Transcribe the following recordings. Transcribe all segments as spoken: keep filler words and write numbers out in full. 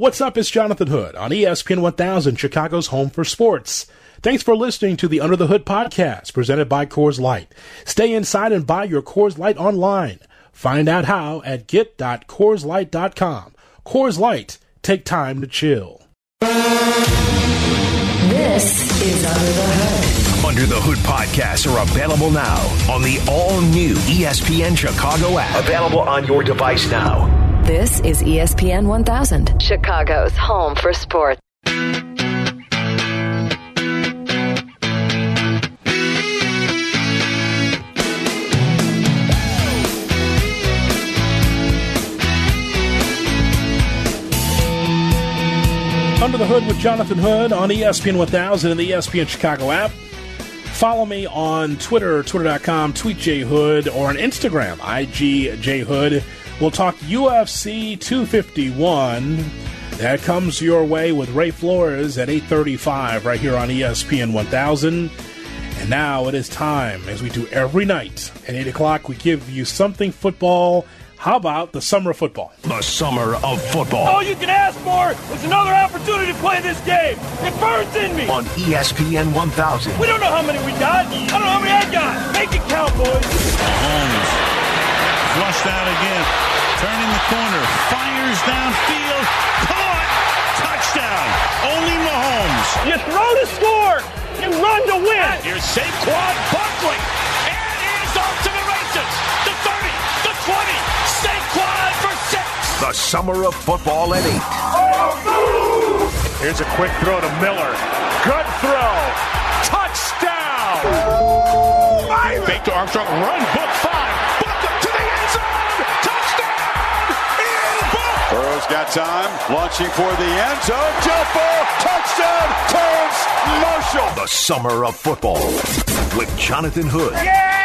What's Up? It's Jonathan Hood on E S P N one thousand, Chicago's home for sports. Thanks for listening to the Under the Hood podcast presented by Coors Light. Stay inside and buy your Coors Light online. Find out how at get dot coors light dot com. Coors Light, take time to chill. This is Under the Hood. Under the Hood podcasts are available now on the all-new E S P N Chicago app. Available on your device now. This is E S P N one thousand, Chicago's home for sports. Under the Hood with Jonathan Hood on E S P N one thousand and the E S P N Chicago app. Follow me on Twitter, twitter dot com, tweetjhood, or on Instagram, I G J Hood. We'll talk U F C two fifty-one. That comes your way with Ray Flores at eight thirty-five right here on E S P N one thousand. And now it is time, as we do every night at eight o'clock, we give you something football. How about the summer of football? The summer of football. All you can ask for is another opportunity to play this game. It burns in me. On E S P N one thousand. We don't know how many we got. I don't know how many I got. Make it count, boys. Mahomes flushed out again. Turning the corner. Fires downfield. Caught. Touchdown. Only Mahomes. You throw to score. You run to win. Here's Saquon Barkley. And he's off to the races. The thirty, the twenty. Saquon for six. The summer of football at eight. Here's a quick throw to Miller. Good throw. Touchdown. Ooh, fake to Armstrong. Run. Book five. Book to the end zone. Touchdown. In book. Burrow's got time. Launching for the end zone. Jump ball. Touchdown. Terrence Marshall. The summer of football with Jonathan Hood. Yeah.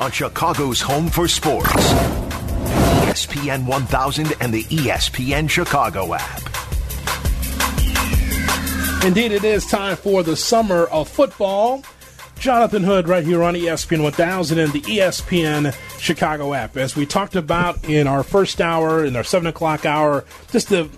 On Chicago's home for sports, E S P N one thousand and the E S P N Chicago app. Indeed, it is time for the summer of football. Jonathan Hood right here on E S P N one thousand and the E S P N Chicago app. As we talked about in our first hour, in our seven o'clock hour, just to,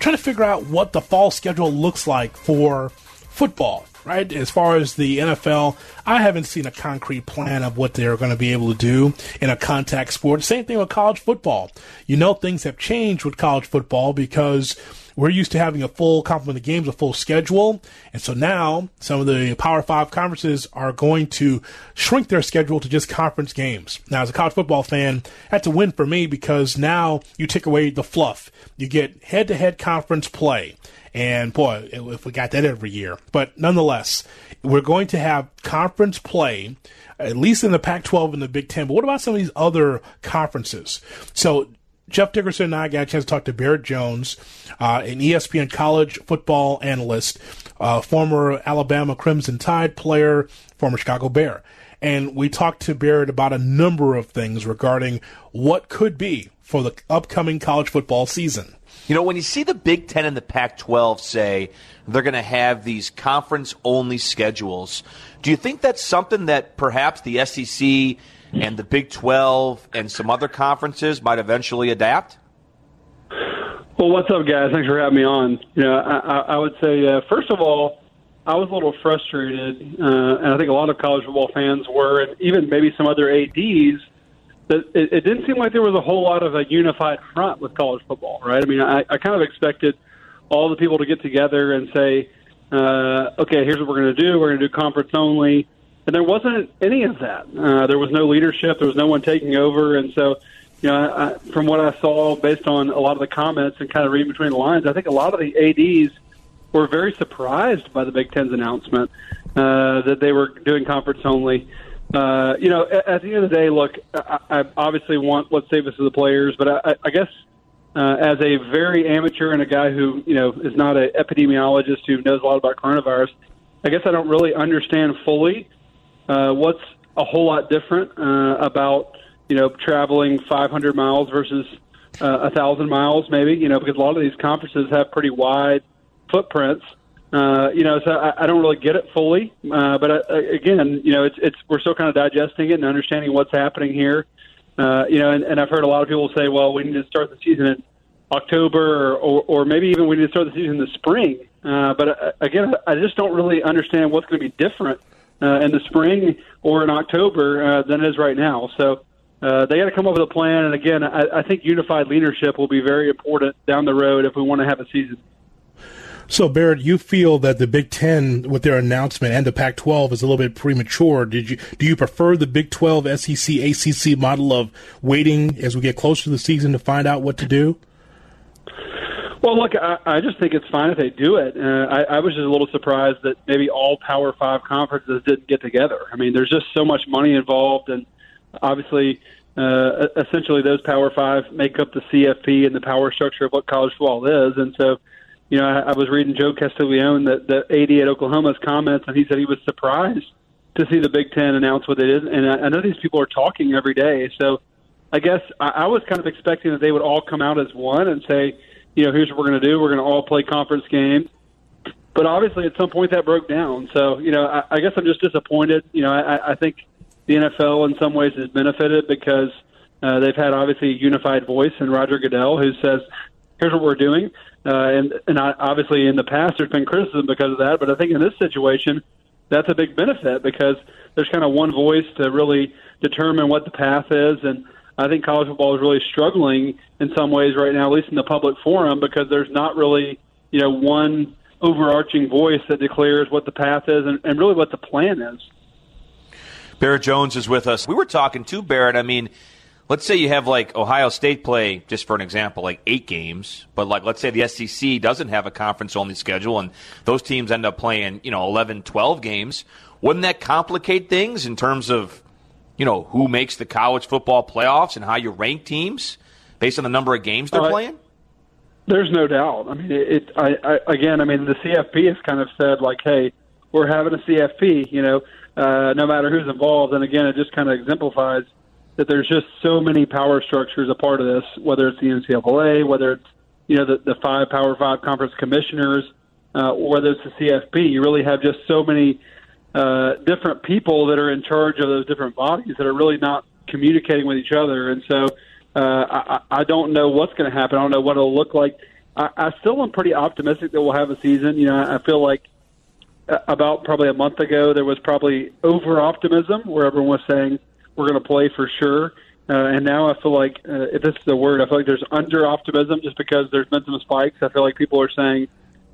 trying to figure out what the fall schedule looks like for football. Right, as far as the N F L, I haven't seen a concrete plan of what they're going to be able to do in a contact sport. Same thing with college football. You know, things have changed with college football because we're used to having a full complement of games, a full schedule. And so now some of the Power Five conferences are going to shrink their schedule to just conference games. Now, as a college football fan, that's a win for me because now you take away the fluff. You get head-to-head conference play. And, boy, if we got that every year. But nonetheless, we're going to have conference play, at least in the Pac twelve and the Big Ten. But what about some of these other conferences? So Jeff Dickerson and I got a chance to talk to Barrett Jones, uh, an E S P N college football analyst, uh, former Alabama Crimson Tide player, former Chicago Bear. And we talked to Barrett about a number of things regarding what could be for the upcoming college football season. You know, when you see the Big Ten and the Pac twelve say they're going to have these conference-only schedules, do you think that's something that perhaps the S E C and the Big twelve and some other conferences might eventually adapt? Well, what's up, guys? Thanks for having me on. You know, I, I would say, uh, first of all, I was a little frustrated, uh, and I think a lot of college football fans were, and even maybe some other A Ds, it didn't seem like there was a whole lot of a unified front with college football, right? I mean, I, I kind of expected all the people to get together and say, uh, okay, here's what we're going to do. We're going to do conference only. And there wasn't any of that. Uh, there was no leadership. There was no one taking over. And so, you know, I, from what I saw based on a lot of the comments and kind of reading between the lines, I think a lot of the A Ds were very surprised by the Big Ten's announcement uh, that they were doing conference only. Uh, you know, at, at the end of the day, look, I, I obviously want what's safest for the players, but I, I guess uh, as a very amateur and a guy who, you know, is not an epidemiologist who knows a lot about coronavirus, I guess I don't really understand fully uh, what's a whole lot different uh, about, you know, traveling five hundred miles versus uh, one thousand miles maybe, you know, because a lot of these conferences have pretty wide footprints. Uh, you know, so I, I don't really get it fully, uh, but I, I, again, you know, it's it's we're still kind of digesting it and understanding what's happening here. Uh, you know, and, and I've heard a lot of people say, well, we need to start the season in October or, or maybe even we need to start the season in the spring. Uh, but uh, again, I just don't really understand what's going to be different uh, in the spring or in October uh, than it is right now. So uh, they got to come up with a plan. And again, I, I think unified leadership will be very important down the road if we want to have a season. So, Barrett, you feel that the Big Ten, with their announcement, and the Pac twelve is a little bit premature. Did you do you prefer the Big twelve, S E C, A C C model of waiting as we get closer to the season to find out what to do? Well, look, I, I just think it's fine if they do it. Uh, I, I was just a little surprised that maybe all Power Five conferences didn't get together. I mean, there's just so much money involved, and obviously, uh, essentially, those Power Five make up the C F P and the power structure of what college football is, and so. You know, I, I was reading Joe Castiglione, the, the A D at Oklahoma's comments, and he said he was surprised to see the Big Ten announce what it is. And I, I know these people are talking every day. So I guess I, I was kind of expecting that they would all come out as one and say, you know, here's what we're going to do. We're going to all play conference games. But obviously at some point that broke down. So, you know, I, I guess I'm just disappointed. You know, I, I think the N F L in some ways has benefited because uh, they've had obviously a unified voice in Roger Goodell who says, here's what we're doing. Uh, and and I, obviously in the past there's been criticism because of that, but I think in this situation that's a big benefit because there's kind of one voice to really determine what the path is. And I think college football is really struggling in some ways right now, at least in the public forum, because there's not really, you know, one overarching voice that declares what the path is and, and really what the plan is. Barrett Jones is with us. We were talking to Barrett. I mean, let's say you have, like, Ohio State play, just for an example, like eight games. But, like, let's say the S E C doesn't have a conference-only schedule and those teams end up playing, you know, eleven, twelve games. Wouldn't that complicate things in terms of, you know, who makes the college football playoffs and how you rank teams based on the number of games they're uh, playing? There's no doubt. I mean, it, it I, I, again, I mean, the C F P has kind of said, like, hey, we're having a C F P, you know, uh, no matter who's involved. And, again, it just kind of exemplifies that there's just so many power structures a part of this, whether it's the N C double A, whether it's, you know, the, the five Power Five conference commissioners, uh, or whether it's the C F P. You really have just so many uh, different people that are in charge of those different bodies that are really not communicating with each other. And so uh, I, I don't know what's going to happen. I don't know what it'll look like. I, I still am pretty optimistic that we'll have a season. You know, I feel like about probably a month ago there was probably over-optimism where everyone was saying, we're going to play for sure. Uh, and now I feel like, uh, if this is the word, I feel like there's under-optimism just because there's been some spikes. I feel like people are saying,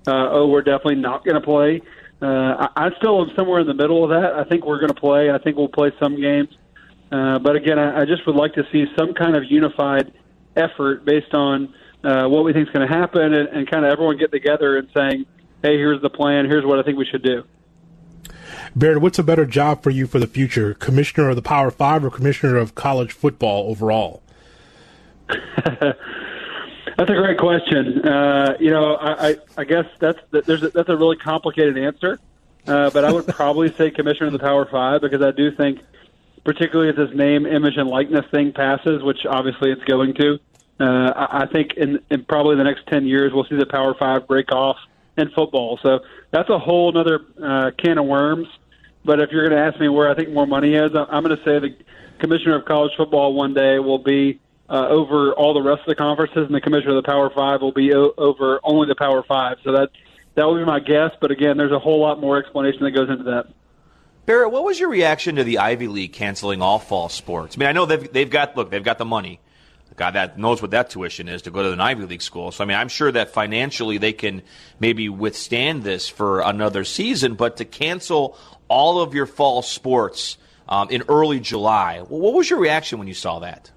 uh, oh, we're definitely not going to play. Uh, I, I still am somewhere in the middle of that. I think we're going to play. I think we'll play some games. Uh, but, again, I, I just would like to see some kind of unified effort based on uh, what we think is going to happen and, and kind of everyone get together and saying, hey, here's the plan. Here's what I think we should do. Barrett, what's a better job for you for the future, commissioner of the Power Five or commissioner of college football overall? That's a great question. Uh, you know, I, I, I guess that's there's a, that's a really complicated answer, uh, but I would probably say commissioner of the Power Five because I do think, particularly if this name, image, and likeness thing passes, which obviously it's going to, uh, I, I think in, in probably the next ten years we'll see the Power Five break off in football. So that's a whole other uh, can of worms. But if you're going to ask me where I think more money is, I'm going to say the commissioner of college football one day will be uh, over all the rest of the conferences, and the commissioner of the Power Five will be o- over only the Power Five. So that that would be my guess. But, again, there's a whole lot more explanation that goes into that. Barrett, what was your reaction to the Ivy League canceling all fall sports? I mean, I know they've, they've got – look, they've got the money. The guy that knows what that tuition is to go to an Ivy League school. So, I mean, I'm sure that financially they can maybe withstand this for another season, but to cancel – all of your fall sports um, in early July. What was your reaction when you saw that?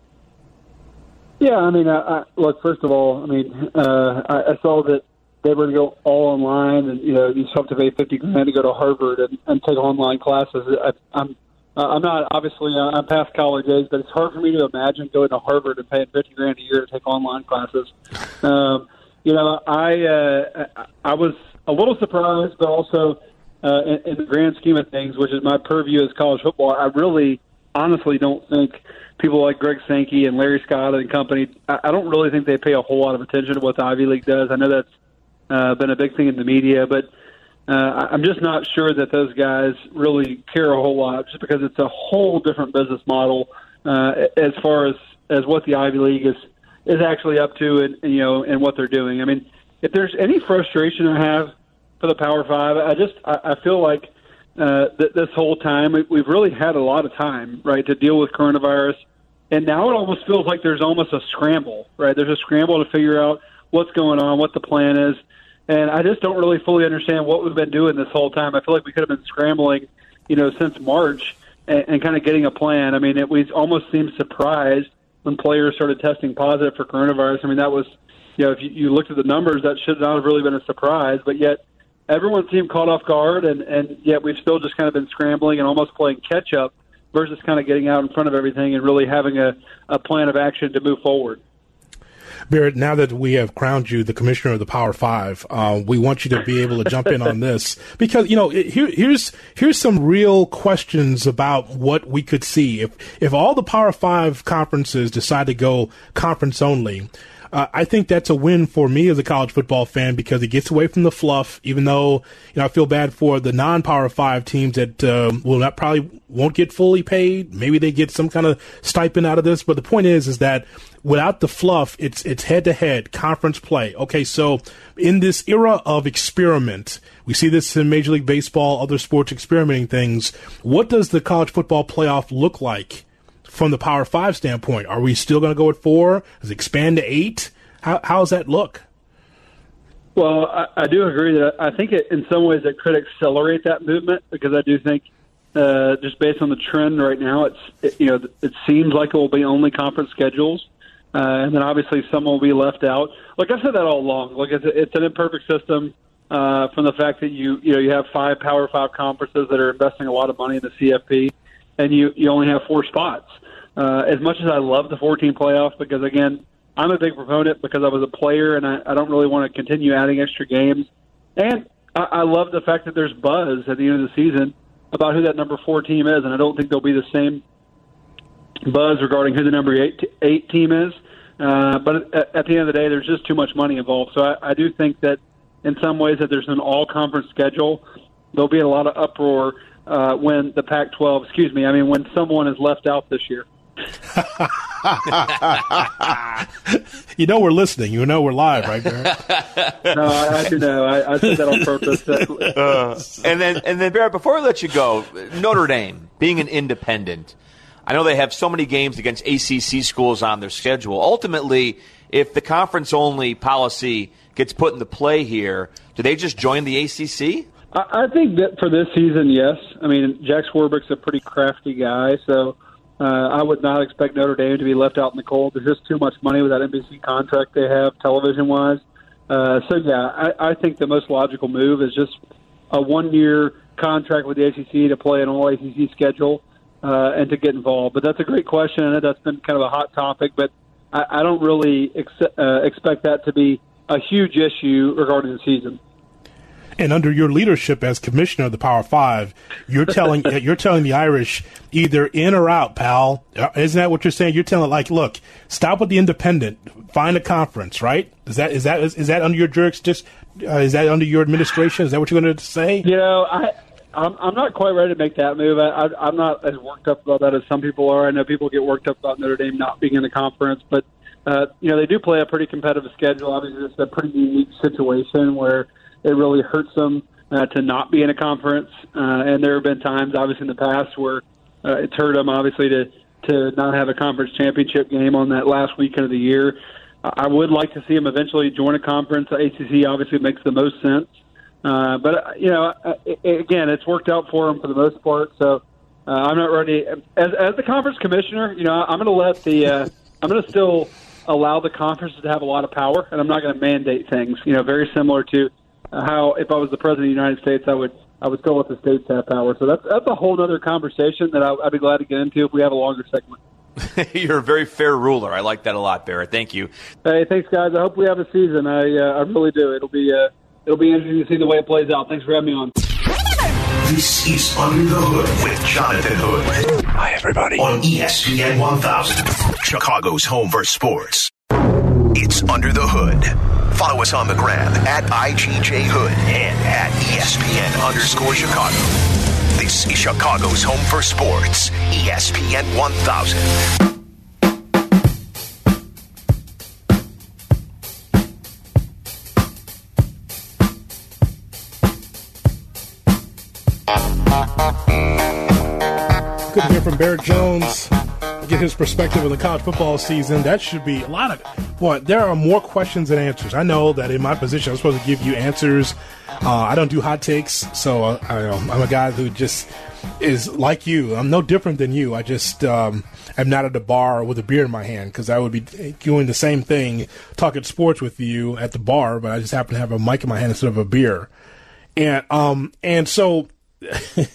Yeah, I mean, I, I, look, first of all, I mean, uh, I, I saw that they were going to go all online, and you know, you have to pay fifty grand to go to Harvard and, and take online classes. I, I'm, I'm not obviously I'm past college age, but it's hard for me to imagine going to Harvard and paying fifty grand a year to take online classes. um, you know, I uh, I was a little surprised, but also. Uh, in, in the grand scheme of things, which is my purview as college football, I really honestly don't think people like Greg Sankey and Larry Scott and company, I, I don't really think they pay a whole lot of attention to what the Ivy League does. I know that's uh, been a big thing in the media, but uh, I'm just not sure that those guys really care a whole lot just because it's a whole different business model uh, as far as, as what the Ivy League is is actually up to, and you know, and what they're doing. I mean, if there's any frustration I have for the Power Five, I just I, I feel like uh, th- this whole time we've really had a lot of time, right, to deal with coronavirus, and now it almost feels like there's almost a scramble, right? There's a scramble to figure out what's going on, what the plan is, and I just don't really fully understand what we've been doing this whole time. I feel like we could have been scrambling, you know, since March and, and kind of getting a plan. I mean, it, we almost seemed surprised when players started testing positive for coronavirus. I mean, that was, you know, if you, you looked at the numbers, that should not have really been a surprise, but yet everyone seemed caught off guard, and, and yet we've still just kind of been scrambling and almost playing catch-up versus kind of getting out in front of everything and really having a, a plan of action to move forward. Barrett, now that we have crowned you the commissioner of the Power Five, uh, we want you to be able to jump in on this because, you know, it, here, here's here's some real questions about what we could see. If, if all the Power Five conferences decide to go conference only, uh, I think that's a win for me as a college football fan because it gets away from the fluff, even though, you know, I feel bad for the non-Power Five teams that uh, will not probably won't get fully paid. Maybe they get some kind of stipend out of this. But the point is, is that without the fluff, it's it's head-to-head conference play. Okay, so in this era of experiment, we see this in Major League Baseball, other sports experimenting things. What does the college football playoff look like from the Power Five standpoint? Are we still going to go at four? Does it expand to eight? How how's that look? Well, I, I do agree that I think it, in some ways it could accelerate that movement because I do think uh, just based on the trend right now, it's it, you know it seems like it will be only conference schedules. Uh, and then obviously someone will be left out. Like I said that all along. Like it's, it's an imperfect system uh, from the fact that you you know you have five Power Five conferences that are investing a lot of money in the C F P, and you, you only have four spots. Uh, as much as I love the four-team playoff, because again I'm a big proponent because I was a player and I, I don't really want to continue adding extra games. And I, I love the fact that there's buzz at the end of the season about who that number four team is, and I don't think there'll be the same buzz regarding who the number eight, eight team is. Uh, but at, at the end of the day, there's just too much money involved. So I, I do think that in some ways that there's an all-conference schedule, there'll be a lot of uproar uh, when the Pac twelve, excuse me, I mean when someone is left out this year. You know we're listening. You know we're live, right there. No, I, I do know. I, I did that on purpose. uh, and then, and then, Barrett, before I let you go, Notre Dame being an independent. I know they have so many games against A C C schools on their schedule. Ultimately, if the conference-only policy gets put into play here, do they just join the A C C? I, I think that for this season, yes. I mean, Jack Swarbrick's a pretty crafty guy, so uh, I would not expect Notre Dame to be left out in the cold. There's just too much money with that N B C contract they have television-wise. Uh, so, yeah, I, I think the most logical move is just a one-year contract with the A C C to play an all-A C C schedule. Uh, and to get involved. But that's a great question. I know that's been kind of a hot topic, but I, I don't really ex- uh, expect that to be a huge issue regarding the season. And under your leadership as commissioner of the Power Five, you're telling you're telling the Irish either in or out, pal. Isn't that what you're saying? You're telling like, look, stop with the independent, find a conference, right? Is that is that is, is that under your jurisdiction? Uh, is that under your administration? Is that what you're going to say? You know, I. I'm, I'm not quite ready to make that move. I, I, I'm not as worked up about that as some people are. I know people get worked up about Notre Dame not being in the conference, but uh, you know they do play a pretty competitive schedule. Obviously, it's a pretty unique situation where it really hurts them uh, to not be in a conference. Uh, and there have been times, obviously, in the past where uh, it's hurt them, obviously, to to not have a conference championship game on that last weekend of the year. I would like to see them eventually join a conference. A C C obviously makes the most sense. Uh, but, you know, again, it's worked out for them for the most part. So uh, I'm not ready. As, as the conference commissioner, you know, I'm going to let the uh, I'm going to still allow the conferences to have a lot of power, and I'm not going to mandate things, you know, very similar to how if I was the president of the United States, I would I would still let the states have power. So that's, that's a whole other conversation that I, I'd be glad to get into if we have a longer segment. You're a very fair ruler. I like that a lot, Barrett. Thank you. Hey, thanks, guys. I hope we have a season. I, uh, I really do. It'll be uh, – It'll be interesting to see the way it plays out. Thanks for having me on. This is Under the Hood with Jonathan Hood. Hi, everybody. On E S P N one thousand, Chicago's home for sports. It's Under the Hood. Follow us on the gram at I G J Hood and at E S P N underscore Chicago. This is Chicago's home for sports. E S P N one thousand. Good to hear from Barrett Jones, get his perspective of the college football season. That should be a lot of, boy, there are more questions than answers. I know that in my position, I'm supposed to give you answers. Uh, I don't do hot takes, so I, I, I'm a guy who just is like you. I'm no different than you. I just um, am not at a bar with a beer in my hand because I would be doing the same thing, talking sports with you at the bar, but I just happen to have a mic in my hand instead of a beer. And um, and so... a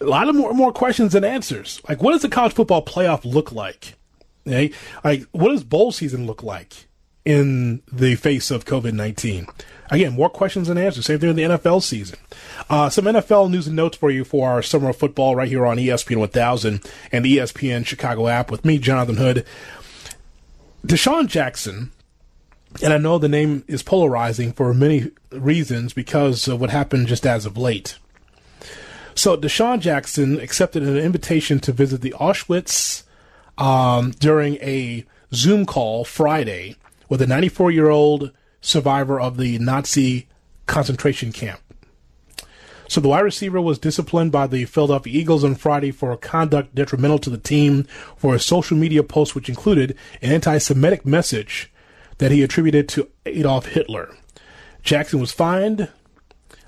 lot of more more questions than answers. Like, what does the college football playoff look like? Okay? Like, what does bowl season look like in the face of COVID nineteen? Again, more questions than answers. Same thing in the N F L season. Uh, some N F L news and notes for you for our summer of football right here on E S P N one thousand and the E S P N Chicago app with me, Jonathan Hood. DeSean Jackson, and I know the name is polarizing for many reasons because of what happened just as of late. So DeSean Jackson accepted an invitation to visit the Auschwitz um, during a Zoom call Friday with a ninety-four-year-old survivor of the Nazi concentration camp. So the wide receiver was disciplined by the Philadelphia Eagles on Friday for conduct detrimental to the team for a social media post which included an anti-Semitic message that he attributed to Adolf Hitler. Jackson was fined.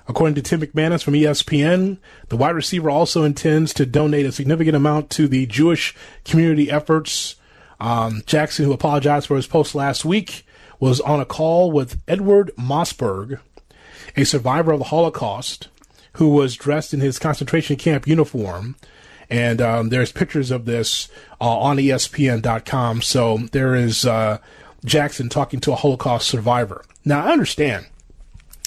According to Tim McManus from E S P N, the wide receiver also intends to donate a significant amount to the Jewish community efforts. Um, Jackson, who apologized for his post last week, was on a call with Edward Mossberg, a survivor of the Holocaust, who was dressed in his concentration camp uniform. And um, there's pictures of this uh, on E S P N dot com. So there is uh, Jackson talking to a Holocaust survivor. Now, I understand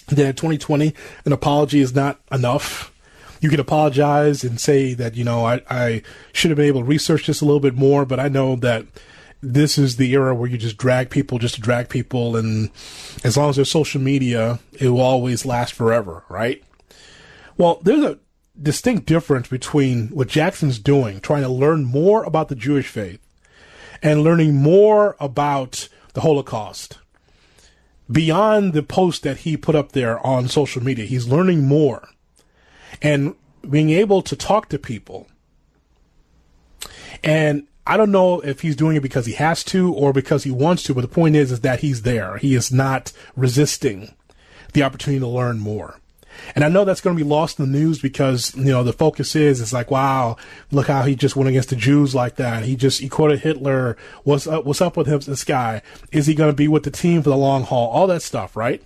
that in twenty twenty, an apology is not enough. You can apologize and say that, you know, I, I should have been able to research this a little bit more, but I know that this is the era where you just drag people just to drag people, and as long as there's social media, it will always last forever, right? Well, there's a distinct difference between what Jackson's doing, trying to learn more about the Jewish faith, and learning more about the Holocaust. Beyond the post that he put up there on social media, he's learning more and being able to talk to people. And I don't know if he's doing it because he has to or because he wants to, but the point is, is that he's there. He is not resisting the opportunity to learn more. And I know that's going to be lost in the news because, you know, the focus is, it's like, wow, look how he just went against the Jews like that. He just, he quoted Hitler. What's up, what's up with him, this guy? Is he going to be with the team for the long haul? All that stuff, right?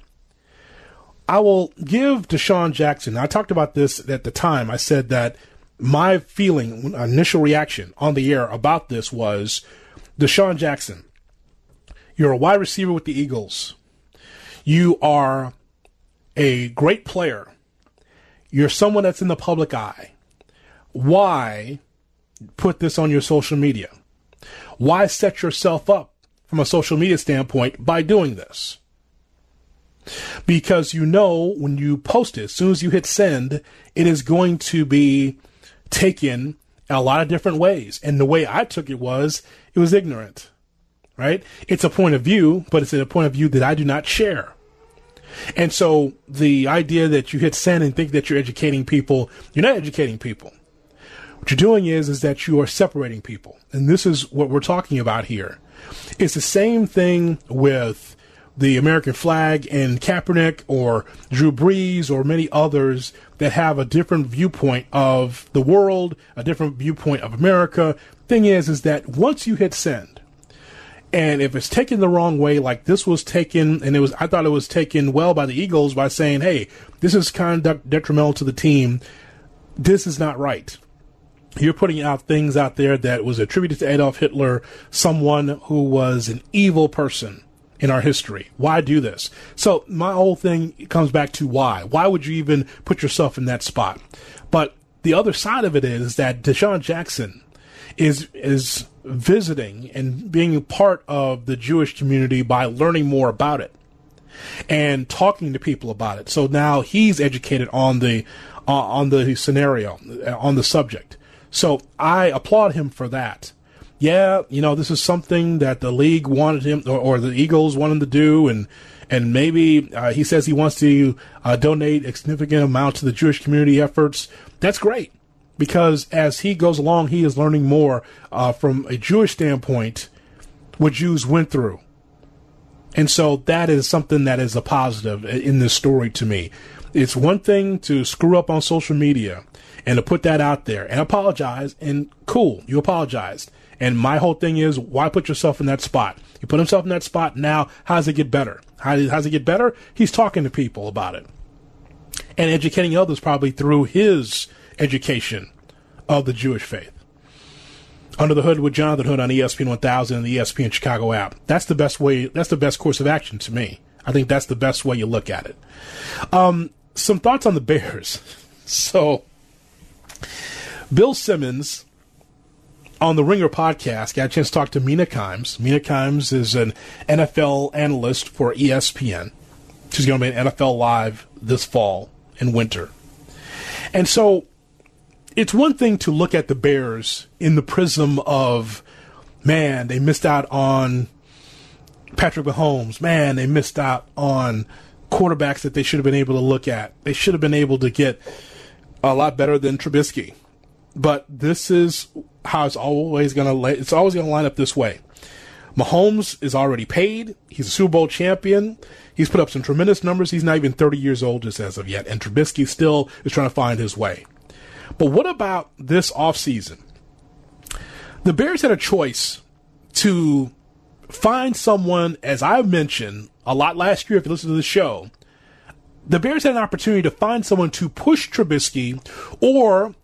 I will give DeSean Jackson, I talked about this at the time. I said that my feeling, initial reaction on the air about this was, DeSean Jackson, you're a wide receiver with the Eagles. You are a great player. You're someone that's in the public eye. Why put this on your social media? Why set yourself up from a social media standpoint by doing this? Because you know when you post it, as soon as you hit send, it is going to be taken a lot of different ways. And the way I took it was, it was ignorant, right? It's a point of view, but it's a point of view that I do not share. And so the idea that you hit send and think that you're educating people, you're not educating people. What you're doing is, is that you are separating people. And this is what we're talking about here. It's the same thing with the American flag and Kaepernick or Drew Brees or many others that have a different viewpoint of the world, a different viewpoint of America. Thing is, is that once you hit send, and if it's taken the wrong way, like this was taken, and it was, I thought it was taken well by the Eagles by saying, hey, this is conduct detrimental to the team. This is not right. You're putting out things out there that was attributed to Adolf Hitler, someone who was an evil person in our history. Why do this? So my whole thing comes back to why. Why would you even put yourself in that spot? But the other side of it is that DeSean Jackson is is visiting and being a part of the Jewish community by learning more about it and talking to people about it. So now he's educated on the uh, on the scenario, on the subject. So I applaud him for that. Yeah, you know, this is something that the league wanted him or, or the Eagles wanted him to do, and and maybe uh, he says he wants to uh, donate a significant amount to the Jewish community efforts. That's great, because as he goes along, he is learning more uh, from a Jewish standpoint what Jews went through. And so that is something that is a positive in this story to me. It's one thing to screw up on social media and to put that out there and apologize, and cool, you apologized. And my whole thing is, why put yourself in that spot? You put himself in that spot, now how does it get better? How does it get better? He's talking to people about it and educating others probably through his education of the Jewish faith. Under the Hood with Jonathan Hood on E S P N one thousand and the E S P N Chicago app. That's the best way. That's the best course of action to me. I think that's the best way you look at it. Um, some thoughts on the Bears. So, Bill Simmons on the Ringer podcast got a chance to talk to Mina Kimes. Mina Kimes is an N F L analyst for E S P N. She's going to be in N F L Live this fall and winter. And so, it's one thing to look at the Bears in the prism of, man, they missed out on Patrick Mahomes. Man, they missed out on quarterbacks that they should have been able to look at. They should have been able to get a lot better than Trubisky. But this is how it's always going to la- it's always going to line up this way. Mahomes is already paid. He's a Super Bowl champion. He's put up some tremendous numbers. He's not even thirty years old just as of yet. And Trubisky still is trying to find his way. But what about this offseason? The Bears had a choice to find someone, as I mentioned a lot last year, if you listen to the show. The Bears had an opportunity to find someone to push Trubisky or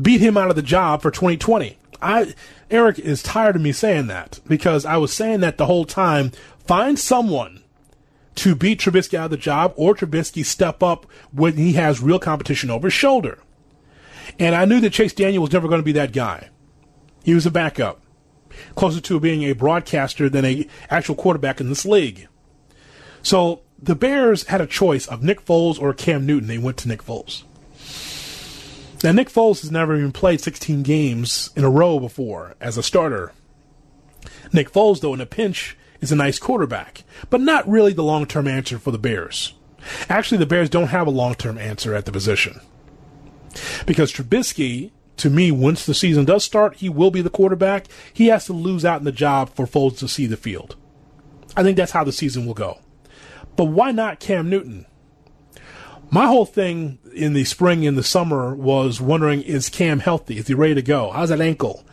beat him out of the job for twenty twenty. I, Eric is tired of me saying that, because I was saying that the whole time. Find someone to beat Trubisky out of the job, or Trubisky step up when he has real competition over his shoulder. And I knew that Chase Daniel was never going to be that guy. He was a backup, closer to being a broadcaster than an actual quarterback in this league. So the Bears had a choice of Nick Foles or Cam Newton. They went to Nick Foles. Now, Nick Foles has never even played sixteen games in a row before as a starter. Nick Foles, though, in a pinch, is a nice quarterback, but not really the long-term answer for the Bears. Actually, the Bears don't have a long-term answer at the position. Because Trubisky, to me, once the season does start, he will be the quarterback. He has to lose out in the job for Foles to see the field. I think that's how the season will go. But why not Cam Newton? My whole thing in the spring and the summer was wondering, is Cam healthy? Is he ready to go? How's that ankle?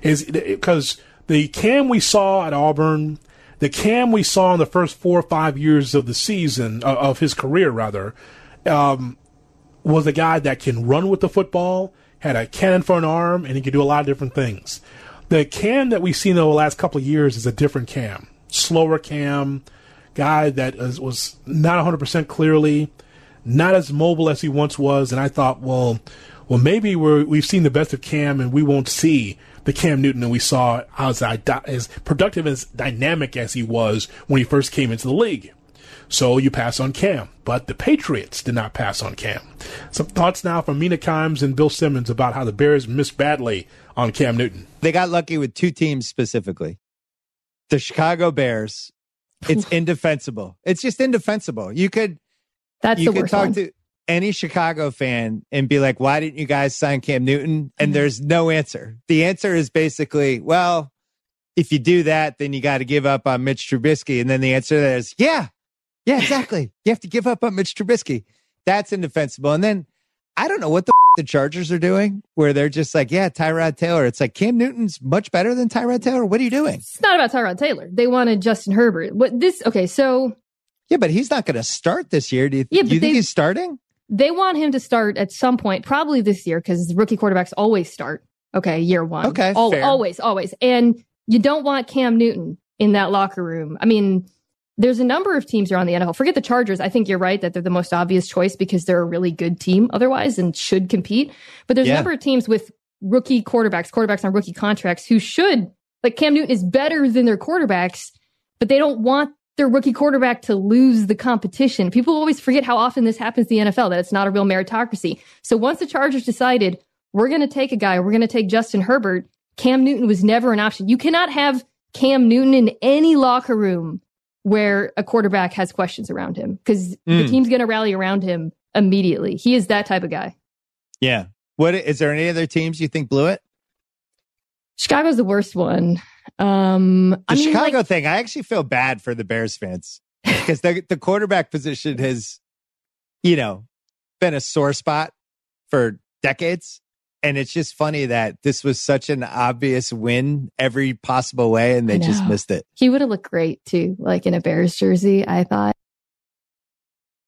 Is because the Cam we saw at Auburn, the Cam we saw in the first four or five years of the season, of his career, rather, um, was a guy that can run with the football, had a cannon for an arm, and he could do a lot of different things. The Cam that we've seen over the last couple of years is a different Cam. Slower Cam, guy that is, was not one hundred percent clearly, not as mobile as he once was, and I thought, well, well, maybe we're, we've seen the best of Cam, and we won't see the Cam Newton that we saw as, as productive and as dynamic as he was when he first came into the league. So you pass on Cam, but the Patriots did not pass on Cam. Some thoughts now from Mina Kimes and Bill Simmons about how the Bears missed badly on Cam Newton. They got lucky with two teams specifically. The Chicago Bears. It's indefensible. It's just indefensible. You could, That's you could talk one. to any Chicago fan and be like, why didn't you guys sign Cam Newton? And mm-hmm. there's no answer. The answer is basically, well, if you do that, then you got to give up on Mitch Trubisky. And then the answer there is, yeah. Yeah, exactly. You have to give up on Mitch Trubisky. That's indefensible. And then I don't know what the f- the Chargers are doing, where they're just like, yeah, Tyrod Taylor. It's like, Cam Newton's much better than Tyrod Taylor. What are you doing? It's not about Tyrod Taylor. They wanted Justin Herbert. What this? Okay, so yeah, but he's not going to start this year. Do you, th- yeah, do you they, think he's starting? They want him to start at some point, probably this year, because rookie quarterbacks always start. Okay, year one. Okay, Al- always, always. And you don't want Cam Newton in that locker room. I mean, there's a number of teams around the N F L. Forget the Chargers. I think you're right that they're the most obvious choice because they're a really good team otherwise and should compete. But there's yeah. a number of teams with rookie quarterbacks, quarterbacks on rookie contracts who should, like Cam Newton is better than their quarterbacks, but they don't want their rookie quarterback to lose the competition. People always forget how often this happens in the N F L, that it's not a real meritocracy. So once the Chargers decided, we're going to take a guy, we're going to take Justin Herbert, Cam Newton was never an option. You cannot have Cam Newton in any locker room where a quarterback has questions around him, because mm. the team's going to rally around him immediately. He is that type of guy. Yeah. What is there any other teams you think blew it? Chicago's the worst one. Um, the I mean, Chicago like, thing, I actually feel bad for the Bears fans, because the, the quarterback position has, you know, been a sore spot for decades. And it's just funny that this was such an obvious win every possible way, and they just missed it. He would have looked great, too, like in a Bears jersey, I thought.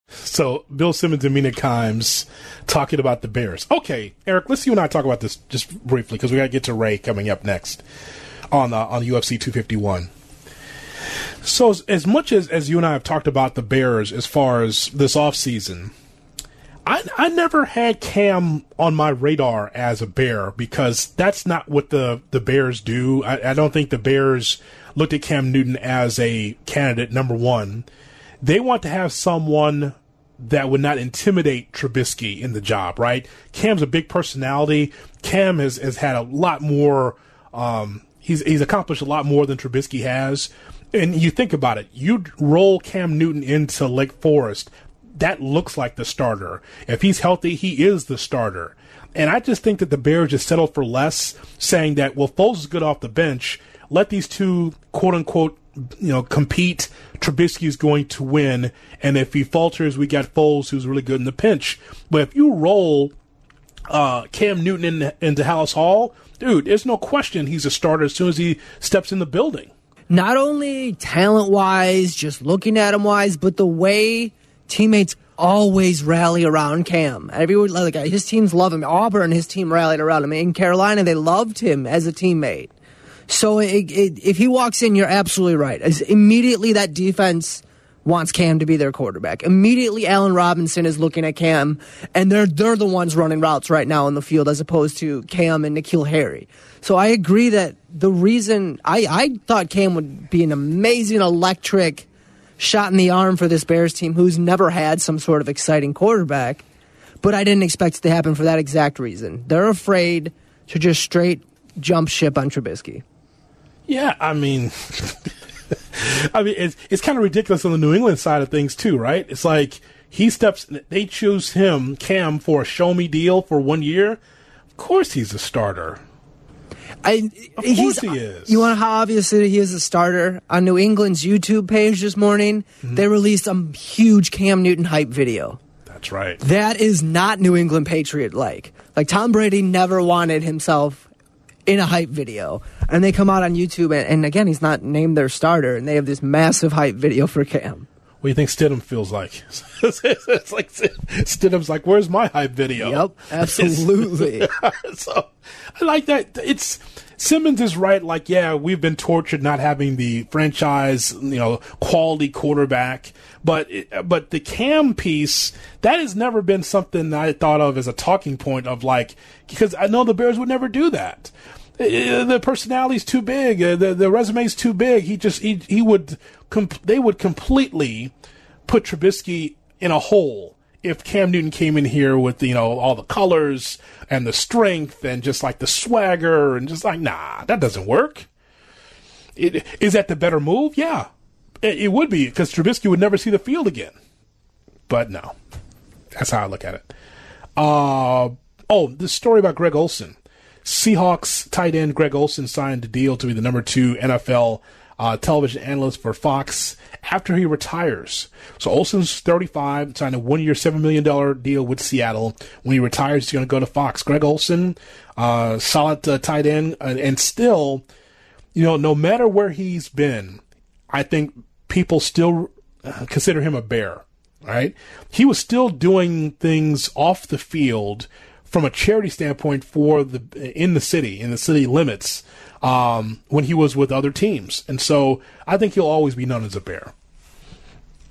So, Bill Simmons and Mina Kimes talking about the Bears. Okay, Eric, let's you and I talk about this just briefly, because we got to get to Ray coming up next on uh, on U F C two fifty-one. So, as, as much as, as you and I have talked about the Bears as far as this offseason, I, I never had Cam on my radar as a Bear, because that's not what the, the Bears do. I, I don't think the Bears looked at Cam Newton as a candidate, number one. They want to have someone that would not intimidate Trubisky in the job, right? Cam's a big personality. Cam has, has had a lot more, um, he's, he's accomplished a lot more than Trubisky has. And you think about it, you roll Cam Newton into Lake Forest, that looks like the starter. If he's healthy, he is the starter. And I just think that the Bears just settled for less, saying that, well, Foles is good off the bench. Let these two, quote unquote, you know, compete. Trubisky is going to win. And if he falters, we got Foles, who's really good in the pinch. But if you roll uh, Cam Newton in, into House Hall, dude, there's no question he's a starter as soon as he steps in the building. Not only talent-wise, just looking at him-wise, but the way teammates always rally around Cam. Everyone, like, his teams love him. Auburn, his team rallied around him. In Carolina, they loved him as a teammate. So it, it, if he walks in, you're absolutely right. As immediately that defense wants Cam to be their quarterback. Immediately Allen Robinson is looking at Cam, and they're they're the ones running routes right now in the field as opposed to Cam and N'Keal Harry. So I agree that the reason I, I thought Cam would be an amazing electric shot in the arm for this Bears team, who's never had some sort of exciting quarterback. But I didn't expect it to happen for that exact reason. They're afraid to just straight jump ship on Trubisky. Yeah, I mean, I mean, it's, it's kind of ridiculous on the New England side of things too, right? It's like he steps, they choose him, Cam, for a show me deal for one year. Of course he's a starter. I, of course he is. You want to know how obvious he is a starter? On New England's YouTube page this morning, mm-hmm. they released a huge Cam Newton hype video. That's right. That is not New England Patriot-like. Like, Tom Brady never wanted himself in a hype video. And they come out on YouTube, and, and again, he's not named their starter, and they have this massive hype video for Cam. What do you think Stidham feels like? It's like Stidham's like, where's my hype video? Yep, absolutely. So I like that. It's Simmons is right. Like, yeah, we've been tortured not having the franchise, you know, quality quarterback. But but the Cam piece, that has never been something I thought of as a talking point of like, because I know the Bears would never do that. The personality's too big. The the resume's too big. He just he he would com- they would completely put Trubisky in a hole if Cam Newton came in here with, you know, all the colors and the strength and just like the swagger and just like, nah, that doesn't work. It, is that the better move? Yeah, it, it would be, because Trubisky would never see the field again. But no, that's how I look at it. Uh, oh, this story about Greg Olsen. Seahawks tight end Greg Olsen signed a deal to be the number two N F L uh, television analyst for Fox after he retires. So Olsen's thirty-five, signed a one-year, seven million dollars deal with Seattle. When he retires, he's going to go to Fox. Greg Olsen, uh, solid uh, tight end, uh, and still, you know, no matter where he's been, I think people still uh, consider him a Bear, right? He was still doing things off the field from a charity standpoint for the in the city, in the city limits, um, when he was with other teams. And so I think he'll always be known as a Bear.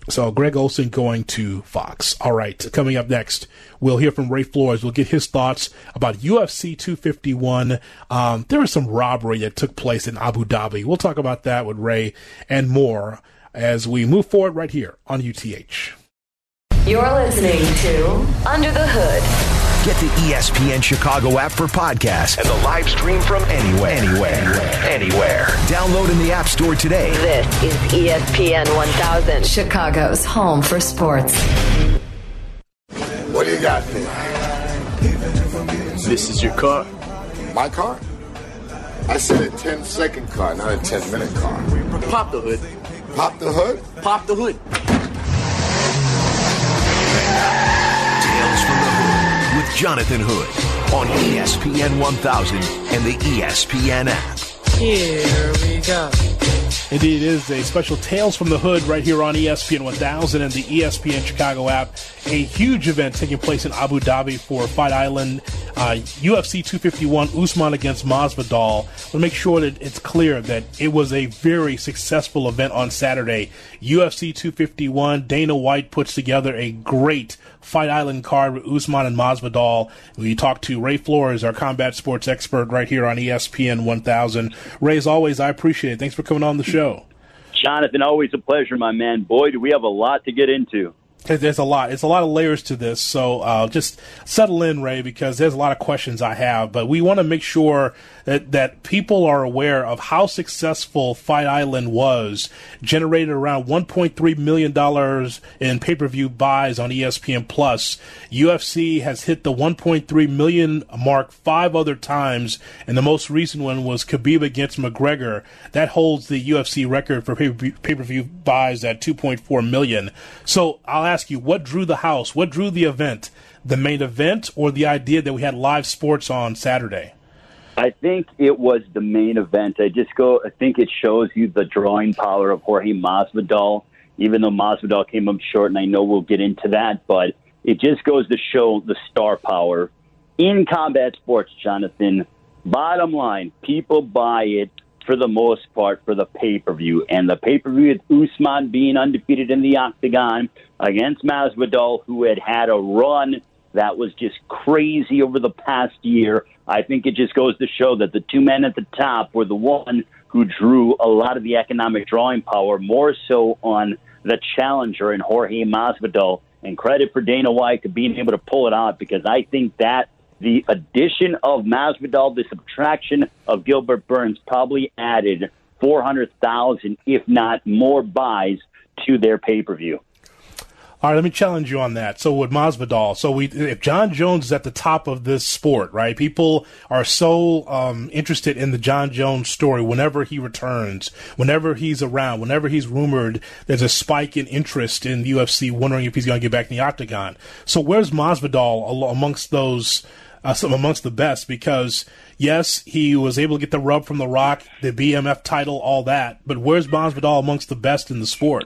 So Greg Olsen going to Fox. All right, coming up next, we'll hear from Ray Flores. We'll get his thoughts about U F C two fifty-one. Um, there was some robbery that took place in Abu Dhabi. We'll talk about that with Ray and more as we move forward right here on U T H. You're listening to Under the Hood Get the E S P N Chicago app for podcasts and the live stream from anywhere, anywhere, anywhere. Download in the App Store today. This is E S P N one thousand, Chicago's home for sports. What do you got there? This is your car. My car? I said a ten-second car, not a ten-minute car. Pop the hood. Pop the hood? Pop the hood. Tales from the Hood with Jonathan Hood on E S P N one thousand and the E S P N app. Here we go. Indeed, it is a special Tales from the Hood right here on E S P N one thousand and the E S P N Chicago app. A huge event taking place in Abu Dhabi for Fight Island, uh, U F C two fifty-one, Usman against Masvidal. We'll make sure that it's clear that it was a very successful event on Saturday. U F C two fifty-one, Dana White puts together a great Fight Island card with Usman and Masvidal. We talked to Ray Flores, our combat sports expert, right here on E S P N one thousand. Ray, as always, I appreciate it. Thanks for coming on the show. Jonathan, always a pleasure, my man. Boy, do we have a lot to get into. There's a lot. It's a lot of layers to this, so uh, just settle in, Ray, because there's a lot of questions I have. But we want to make sure that, that people are aware of how successful Fight Island was, generated around one point three million dollars in pay-per-view buys on E S P N plus. U F C has hit the one point three million dollars mark five other times, and the most recent one was Khabib against McGregor. That holds the U F C record for pay-per-view buys at two point four million dollars. So I'll ask ask you, what drew the house? What drew the event? The main event or the idea that we had live sports on Saturday? I think it was the main event. I just go, I think it shows you the drawing power of Jorge Masvidal, even though Masvidal came up short, and I know we'll get into that, but it just goes to show the star power in combat sports, Jonathan. Bottom line, people buy it for the most part for the pay-per-view. And the pay-per-view with Usman being undefeated in the octagon against Masvidal, who had had a run that was just crazy over the past year. I think it just goes to show that the two men at the top were the one who drew a lot of the economic drawing power, more so on the challenger in Jorge Masvidal. And credit for Dana White for being able to pull it out, because I think that the addition of Masvidal, the subtraction of Gilbert Burns, probably added four hundred thousand, if not more, buys to their pay-per-view. All right, let me challenge you on that. So with Masvidal, so we, if John Jones is at the top of this sport, right, people are so um, interested in the John Jones story whenever he returns, whenever he's around, whenever he's rumored, there's a spike in interest in the U F C wondering if he's going to get back in the octagon. So where's Masvidal amongst those Uh, some amongst the best? Because, yes, he was able to get the rub from The Rock, the B M F title, all that, but where's Masvidal amongst the best in the sport?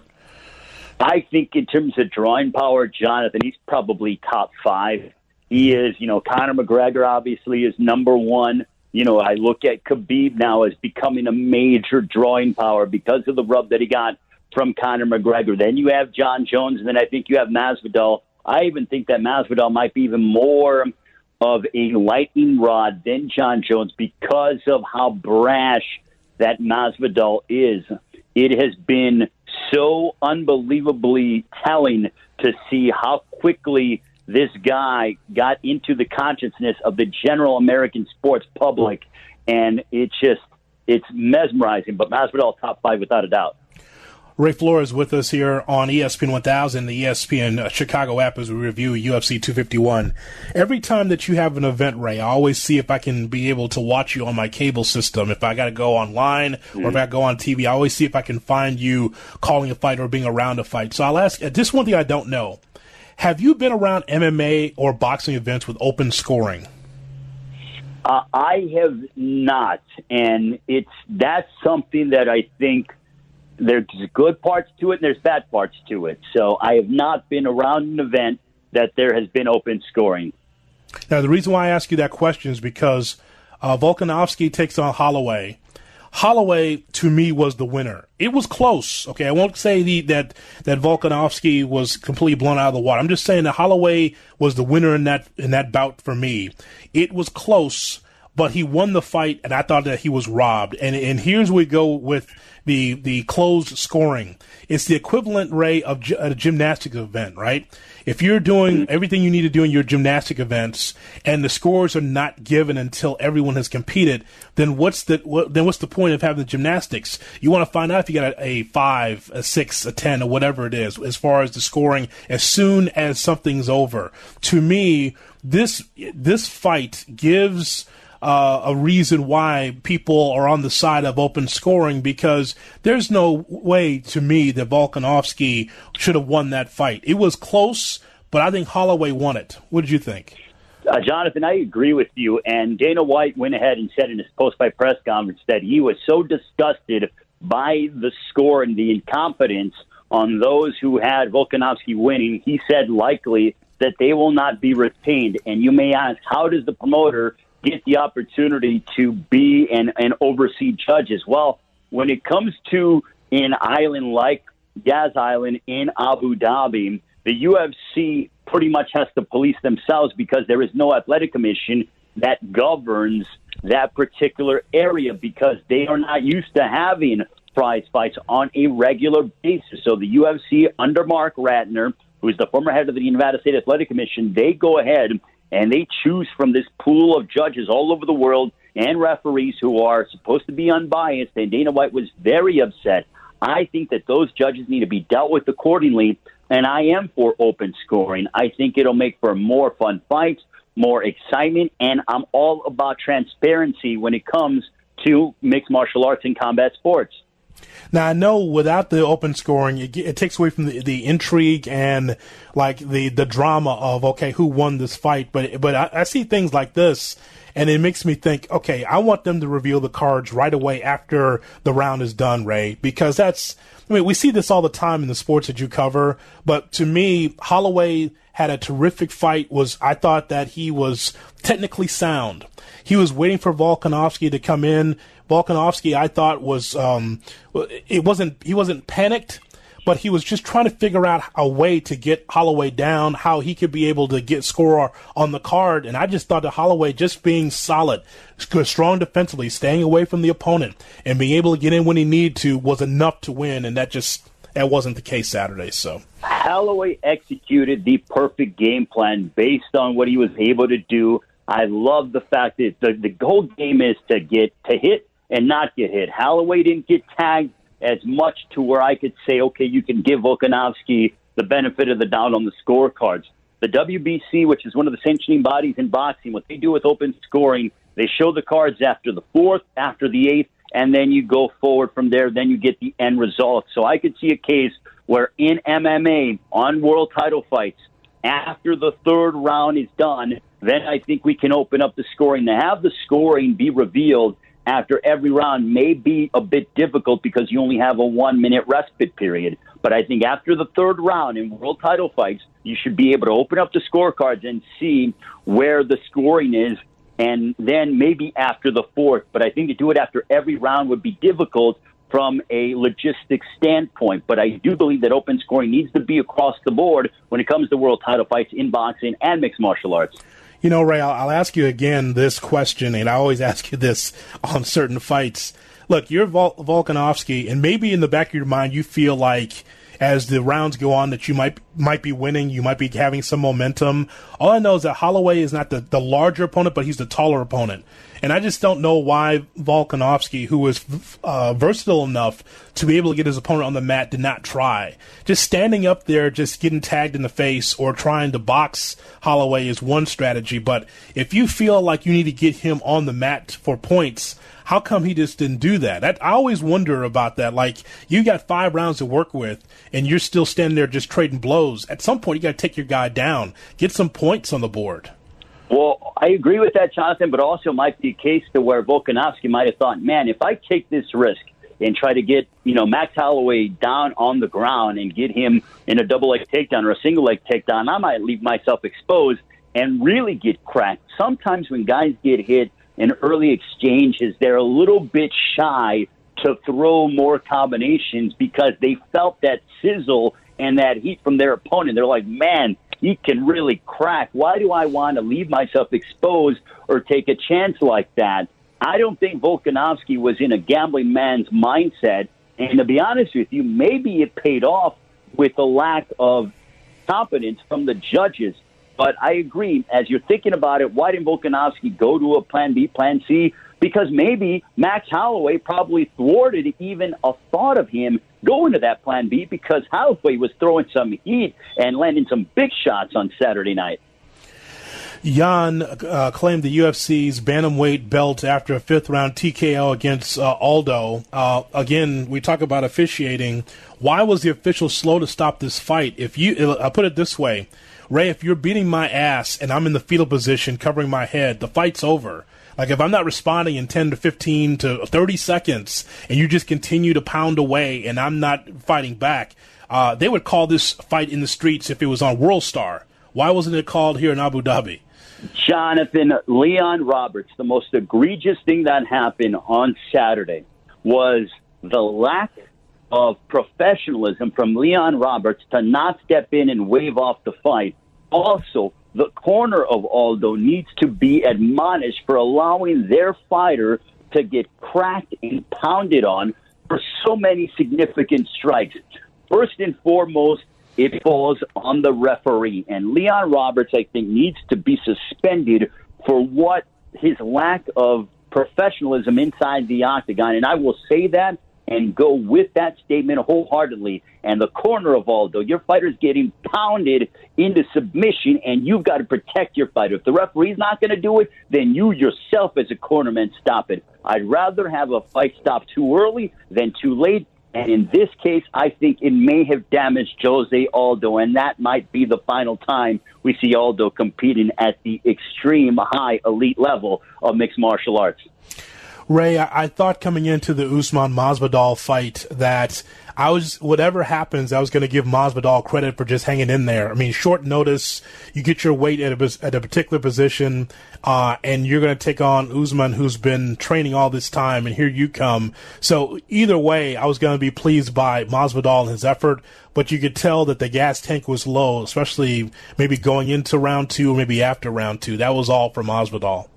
I think in terms of drawing power, Jonathan, he's probably top five. He is, you know, Conor McGregor obviously is number one. You know, I look at Khabib now as becoming a major drawing power because of the rub that he got from Conor McGregor. Then you have John Jones, and then I think you have Masvidal. I even think that Masvidal might be even more of a lightning rod than John Jones because of how brash that Masvidal is. It has been so unbelievably telling to see how quickly this guy got into the consciousness of the general American sports public, and it's just, it's mesmerizing. But Masvidal, top five without a doubt. Ray Flores with us here on E S P N one thousand, the E S P N Chicago app, as we review U F C two fifty-one. Every time that you have an event, Ray, I always see if I can be able to watch you on my cable system. If I got to go online mm-hmm. or if I go on T V, I always see if I can find you calling a fight or being around a fight. So I'll ask, this one thing I don't know. Have you been around M M A or boxing events with open scoring? Uh, I have not, and it's that's something that I think there's good parts to it, and there's bad parts to it. So I have not been around an event that there has been open scoring. Now, the reason why I ask you that question is because uh, Volkanovski takes on Holloway. Holloway, to me, was the winner. It was close. Okay, I won't say the, that that Volkanovski was completely blown out of the water. I'm just saying that Holloway was the winner in that in that bout for me. It was close, but he won the fight, and I thought that he was robbed. And and here's where we go with the the closed scoring. It's the equivalent, Ray, of g- a gymnastics event, right? If you're doing everything you need to do in your gymnastic events, and the scores are not given until everyone has competed, then what's the what, then what's the point of having the gymnastics? You want to find out if you got a, a five, a six, a ten, or whatever it is, as far as the scoring as soon as something's over. To me, this this fight gives uh, a reason why people are on the side of open scoring, because there's no way to me that Volkanovski should have won that fight. It was close, but I think Holloway won it. What did you think? Uh, Jonathan, I agree with you. And Dana White went ahead and said in his post-fight press conference that he was so disgusted by the score and the incompetence on those who had Volkanovski winning, he said likely that they will not be retained. And you may ask, how does the promoter get the opportunity to be and, and oversee judges? Well, when it comes to an island like Yas Island in Abu Dhabi, the U F C pretty much has to police themselves because there is no athletic commission that governs that particular area, because they are not used to having prize fights on a regular basis. So the U F C, under Mark Ratner, who is the former head of the Nevada State Athletic Commission, they go ahead and they choose from this pool of judges all over the world and referees who are supposed to be unbiased, and Dana White was very upset. I think that those judges need to be dealt with accordingly, and I am for open scoring. I think it'll make for more fun fights, more excitement, and I'm all about transparency when it comes to mixed martial arts and combat sports. Now, I know without the open scoring, it, it takes away from the, the intrigue and like the, the drama of, okay, who won this fight? But but I, I see things like this, and it makes me think, okay, I want them to reveal the cards right away after the round is done, Ray, because that's, I mean, we see this all the time in the sports that you cover. But to me, Holloway had a terrific fight. Was I thought that he was technically sound. He was waiting for Volkanovski to come in. Volkanovski, I thought, was um, it wasn't he wasn't panicked, but he was just trying to figure out a way to get Holloway down, how he could be able to get score on the card. And I just thought that Holloway just being solid, strong defensively, staying away from the opponent, and being able to get in when he needed to was enough to win. And that just that wasn't the case Saturday. So Holloway executed the perfect game plan based on what he was able to do. I love the fact that the, the whole game is to get to hit and not get hit. Holloway didn't get tagged as much to where I could say, okay, you can give Volkanovski the benefit of the doubt on the scorecards. The W B C, which is one of the sanctioning bodies in boxing, what they do with open scoring, they show the cards after the fourth, after the eighth, and then you go forward from there. Then you get the end result. So I could see a case where in M M A, on world title fights, after the third round is done, then I think we can open up the scoring. To have the scoring be revealed after every round may be a bit difficult because you only have a one-minute respite period. But I think after the third round in world title fights, you should be able to open up the scorecards and see where the scoring is, and then maybe after the fourth. But I think to do it after every round would be difficult from a logistics standpoint. But I do believe that open scoring needs to be across the board when it comes to world title fights in boxing and mixed martial arts. You know, Ray, I'll ask you again this question, and I always ask you this on certain fights. Look, you're Vol- Volkanovski, and maybe in the back of your mind you feel like as the rounds go on that you might might be winning, you might be having some momentum. All I know is that Holloway is not the, the larger opponent, but he's the taller opponent. And I just don't know why Volkanovski, who was uh, versatile enough to be able to get his opponent on the mat, did not try. Just standing up there, just getting tagged in the face or trying to box Holloway is one strategy. But if you feel like you need to get him on the mat for points, how come he just didn't do that? that? I always wonder about that. Like, you got five rounds to work with, and you're still standing there just trading blows. At some point, you got to take your guy down, get some points on the board. Well, I agree with that, Jonathan, but also might be a case to where Volkanovski might have thought, man, if I take this risk and try to get, you know, Max Holloway down on the ground and get him in a double-leg takedown or a single-leg takedown, I might leave myself exposed and really get cracked. Sometimes when guys get hit in early exchanges, they're a little bit shy to throw more combinations because they felt that sizzle and that heat from their opponent. They're like, man, you can really crack. Why do I want to leave myself exposed or take a chance like that? I don't think Volkanovski was in a gambling man's mindset. And to be honest with you, maybe it paid off with the lack of confidence from the judges. But I agree, as you're thinking about it, why didn't Volkanovski go to a plan B, plan C? Because maybe Max Holloway probably thwarted even a thought of him going to that plan B because Holloway was throwing some heat and landing some big shots on Saturday night. Jan uh, claimed the U F C's bantamweight belt after a fifth-round T K O against uh, Aldo. Uh, again, we talk about officiating. Why was the official slow to stop this fight? If you, I'll put it this way, Ray, if you're beating my ass and I'm in the fetal position covering my head, the fight's over. Like, if I'm not responding in ten to fifteen to thirty seconds and you just continue to pound away and I'm not fighting back, uh, they would call this fight in the streets if it was on World Star. Why wasn't it called here in Abu Dhabi? Jonathan, Leon Roberts, the most egregious thing that happened on Saturday was the lack of professionalism from Leon Roberts to not step in and wave off the fight. Also, the corner of Aldo needs to be admonished for allowing their fighter to get cracked and pounded on for so many significant strikes. First and foremost, it falls on the referee. And Leon Roberts, I think, needs to be suspended for what his lack of professionalism inside the octagon. And I will say that and go with that statement wholeheartedly. And the corner of Aldo, your fighter's getting pounded into submission, and you've got to protect your fighter. If the referee's not going to do it, then you yourself as a cornerman stop it. I'd rather have a fight stopped too early than too late. And in this case, I think it may have damaged Jose Aldo, and that might be the final time we see Aldo competing at the extreme high elite level of mixed martial arts. Ray, I thought coming into the Usman Masvidal fight that I was, whatever happens, I was going to give Masvidal credit for just hanging in there. I mean, short notice, you get your weight at a, at a particular position, uh, and you're going to take on Usman, who's been training all this time, and here you come. So either way, I was going to be pleased by Masvidal and his effort, but you could tell that the gas tank was low, especially maybe going into round two, or maybe after round two. That was all for Masvidal.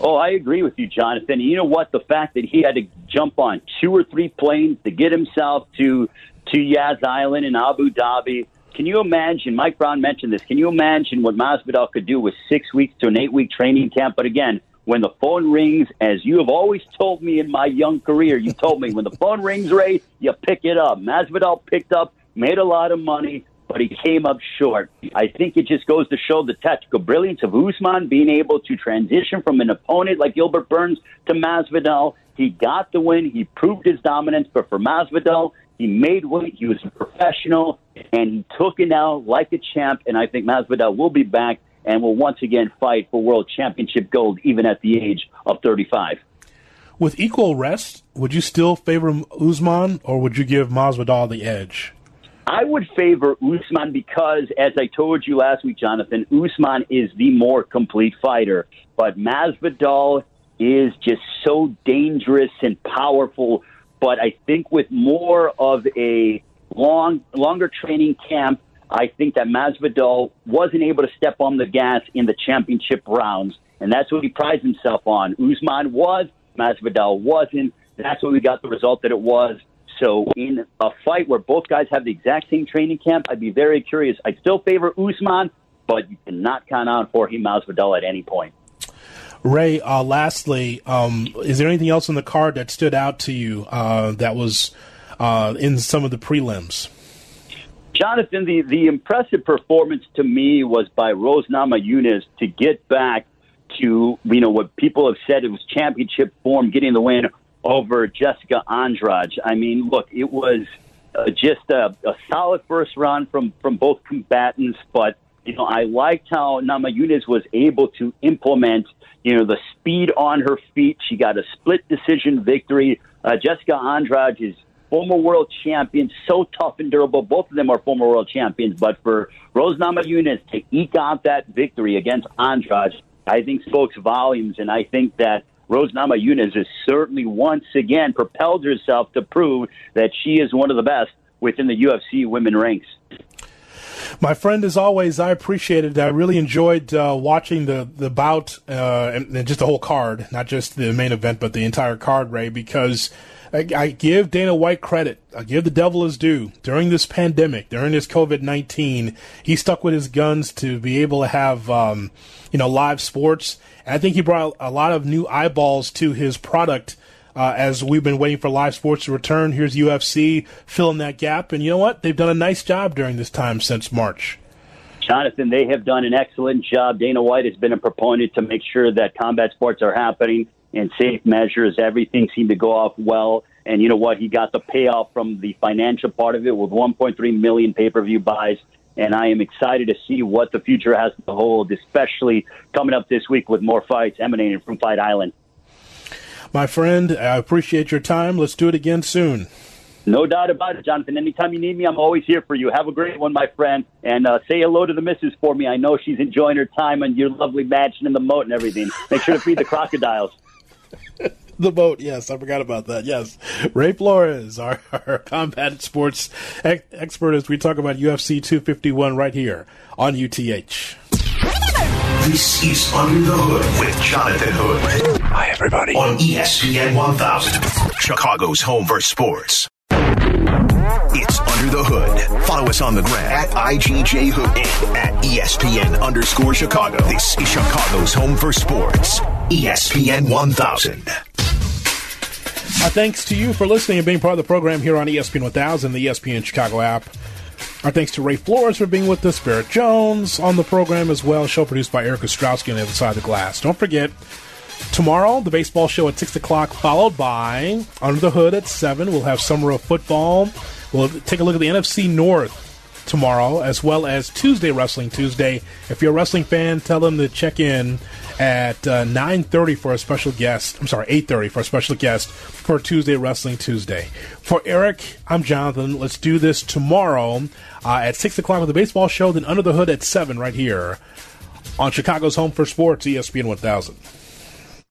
Oh, I agree with you, Jonathan. You know what? The fact that he had to jump on two or three planes to get himself to to Yas Island in Abu Dhabi. Can you imagine? Mike Brown mentioned this. Can you imagine what Masvidal could do with six weeks to an eight-week training camp? But again, when the phone rings, as you have always told me in my young career, you told me when the phone rings, Ray, you pick it up. Masvidal picked up, made a lot of money, but he came up short. I think it just goes to show the tactical brilliance of Usman being able to transition from an opponent like Gilbert Burns to Masvidal. He got the win. He proved his dominance. But for Masvidal, he made weight. He was a professional, and he took it out like a champ. And I think Masvidal will be back and will once again fight for world championship gold, even at the age of thirty-five. With equal rest, would you still favor Usman, or would you give Masvidal the edge? I would favor Usman because, as I told you last week, Jonathan, Usman is the more complete fighter. But Masvidal is just so dangerous and powerful. But I think with more of a long, longer training camp, I think that Masvidal wasn't able to step on the gas in the championship rounds. And that's what he prides himself on. Usman was, Masvidal wasn't. That's what we got the result that it was. So in a fight where both guys have the exact same training camp, I'd be very curious. I'd still favor Usman, but you cannot count on Jorge Masvidal at any point. Ray, uh, lastly, um, is there anything else on the card that stood out to you uh, that was uh, in some of the prelims? Jonathan, the, the impressive performance to me was by Rose Namajunas to get back to, you know, what people have said it was championship form, getting the win over Jessica Andrade. I mean, look, it was uh, just a, a solid first round from, from both combatants, but, you know, I liked how Namajunas was able to implement, you know, the speed on her feet. She got a split decision victory. Uh, Jessica Andrade is former world champion, so tough and durable. Both of them are former world champions, but for Rose Namajunas to eke out that victory against Andrade, I think spoke volumes, and I think that Rose Namajunas has certainly once again propelled herself to prove that she is one of the best within the U F C women ranks. My friend, as always, I appreciate it. I really enjoyed uh, watching the, the bout uh, and, and just the whole card, not just the main event, but the entire card, Ray, because I, I give Dana White credit. I give the devil his due. During this pandemic, during this COVID nineteen, he stuck with his guns to be able to have um, you know, live sports. And I think he brought a lot of new eyeballs to his product. Uh, as we've been waiting for live sports to return, here's U F C filling that gap. And you know what? They've done a nice job during this time since March. Jonathan, they have done an excellent job. Dana White has been a proponent to make sure that combat sports are happening in safe measures. Everything seemed to go off well. And you know what? He got the payoff from the financial part of it with one point three million pay-per-view buys. And I am excited to see what the future has to hold, especially coming up this week with more fights emanating from Fight Island. My friend, I appreciate your time. Let's do it again soon. No doubt about it, Jonathan. Anytime you need me, I'm always here for you. Have a great one, my friend. And uh, say hello to the missus for me. I know she's enjoying her time on your lovely mansion in the moat and everything. Make sure to feed the crocodiles. The boat, yes, I forgot about that. Yes, Ray Flores, our, our combat sports ex- expert, as we talk about U F C two fifty-one right here on U T H. This is Under the Hood with Jonathan Hood. Hi, everybody. On E S P N one thousand, Chicago's home for sports. It's Under the Hood. Follow us on the gram at I G J Hood and at ESPN underscore Chicago. This is Chicago's home for sports. E S P N one thousand. Our thanks to you for listening and being part of the program here on E S P N one thousand, the E S P N Chicago app. Our thanks to Ray Flores for being with us, Barrett Jones on the program as well. Show produced by Eric Ostrowski on the other side of the glass. Don't forget, tomorrow, the baseball show at six o'clock, followed by Under the Hood at seven. We'll have Summer of Football. We'll take a look at the N F C North tomorrow, as well as Tuesday, Wrestling Tuesday. If you're a wrestling fan, tell them to check in at uh, nine thirty for a special guest. I'm sorry, eight thirty for a special guest for Tuesday, Wrestling Tuesday. For Eric, I'm Jonathan. Let's do this tomorrow uh, at six o'clock with the baseball show, then Under the Hood at seven right here on Chicago's home for sports, E S P N one thousand.